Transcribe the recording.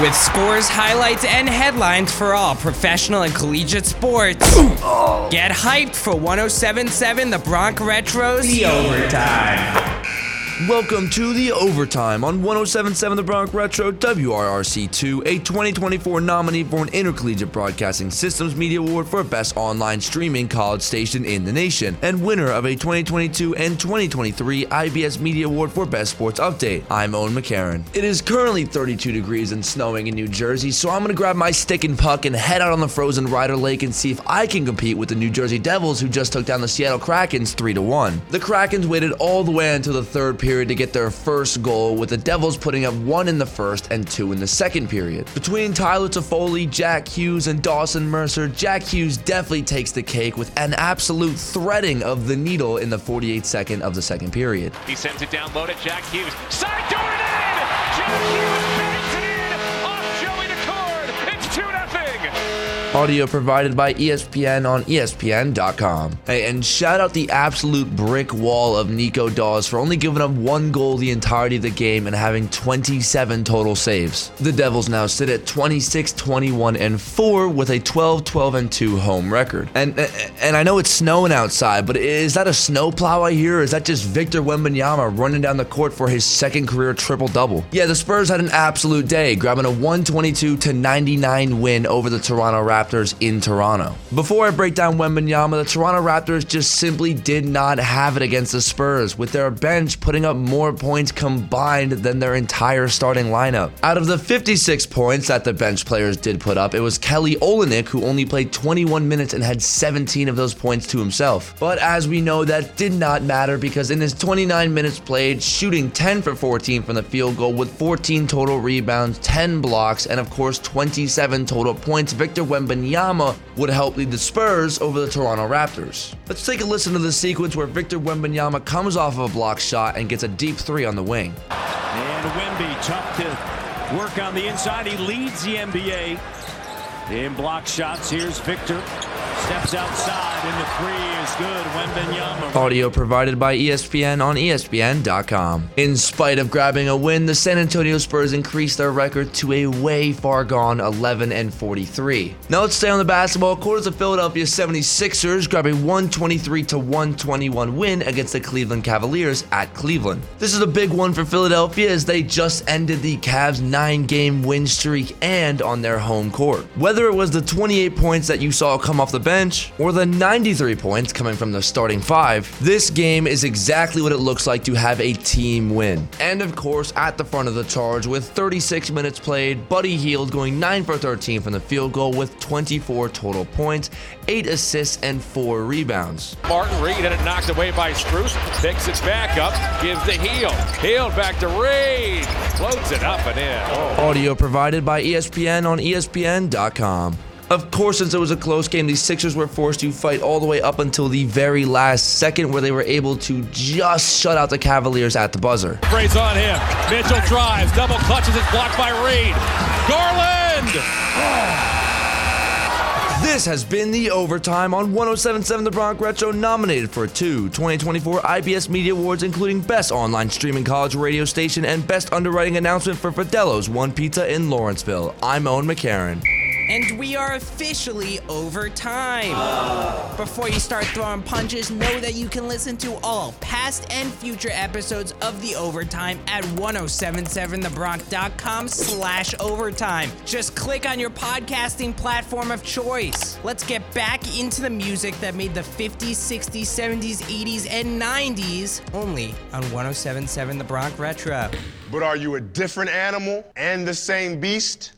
with scores, highlights, and headlines for all professional and collegiate sports. Get hyped for 107.7 The Bronc Retro's The Overtime. Welcome to The Overtime on 107.7 The Bronc Retro, WRRC2, a 2024 nominee for an Intercollegiate Broadcasting Systems Media Award for Best Online Streaming College Station in the Nation, and winner of a 2022 and 2023 IBS Media Award for Best Sports Update. I'm Owen McCarron. It is currently 32 degrees and snowing in New Jersey, so I'm going to grab my stick and puck and head out on the frozen Rider Lake and see if I can compete with the New Jersey Devils, who just took down the Seattle Krakens 3-1. The Krakens waited all the way until the third period to get their first goal, with the Devils putting up one in the first and two in the second period. Between Tyler Toffoli, Jack Hughes, and Dawson Mercer, Jack Hughes definitely takes the cake with an absolute threading of the needle in the 48th second of the second period. He sends it down low to Jack Hughes. Side door it in! Jack Hughes bangs it in! Off Joey Decord! It's 2-0! Audio provided by ESPN on ESPN.com. Hey, and shout out the absolute brick wall of Nico Dawes for only giving up one goal the entirety of the game and having 27 total saves. The Devils now sit at 26-21-4 with a 12-12-2 home record. And I know it's snowing outside, but is that a snowplow I hear, or is that just Victor Wembanyama running down the court for his second career triple-double? Yeah, the Spurs had an absolute day, grabbing a 122-99 win over the Toronto Raptors in Toronto. Before I break down Wembanyama, the Toronto Raptors just simply did not have it against the Spurs, with their bench putting up more points combined than their entire starting lineup. Out of the 56 points that the bench players did put up, it was Kelly Olynyk who only played 21 minutes and had 17 of those points to himself. But as we know, that did not matter, because in his 29 minutes played, shooting 10 for 14 from the field goal with 14 total rebounds, 10 blocks, and of course 27 total points, Victor Wembanyama would help lead the Spurs over the Toronto Raptors. Let's take a listen to the sequence where Victor Wembanyama comes off of a block shot and gets a deep three on the wing. And Wemby, tough to work on the inside. He leads the NBA in block shots. Here's Victor. Steps outside, and the three is good. Wembanyama. Audio provided by ESPN on ESPN.com. In spite of grabbing a win, the San Antonio Spurs increased their record to a way far gone 11-43. Now let's stay on the basketball court as the Philadelphia 76ers grab a 123-121 win against the Cleveland Cavaliers at Cleveland. This is a big one for Philadelphia, as they just ended the Cavs' 9-game win streak, and on their home court. Whether it was the 28 points that you saw come off the bench, or the 93 points coming from the starting five, this game is exactly what it looks like to have a team win. And of course, at the front of the charge with 36 minutes played, Buddy Hield going 9 for 13 from the field goal with 24 total points, 8 assists, and 4 rebounds. Martin Reed had it knocked away by Strus, picks it back up, gives the heel. Hield back to Reed, floats it up and in. Oh. Audio provided by ESPN on ESPN.com. Of course, since it was a close game, the Sixers were forced to fight all the way up until the very last second, where they were able to just shut out the Cavaliers at the buzzer. Praise on him. Mitchell drives, double clutches, it's blocked by Reed. Garland! This has been The Overtime on 107.7 The Bronc Retro, nominated for two 2024 IBS Media Awards, including Best Online Streaming College Radio Station and Best Underwriting Announcement for Fidelos One Pizza in Lawrenceville. I'm Owen McCarron. And we are officially over time. Before you start throwing punches, know that you can listen to all past and future episodes of The Overtime at 1077thebronc.com/overtime. Just click on your podcasting platform of choice. Let's get back into the music that made the 50s, 60s, 70s, 80s, and 90s only on 1077 The Bronc Retro. But are you a different animal and the same beast?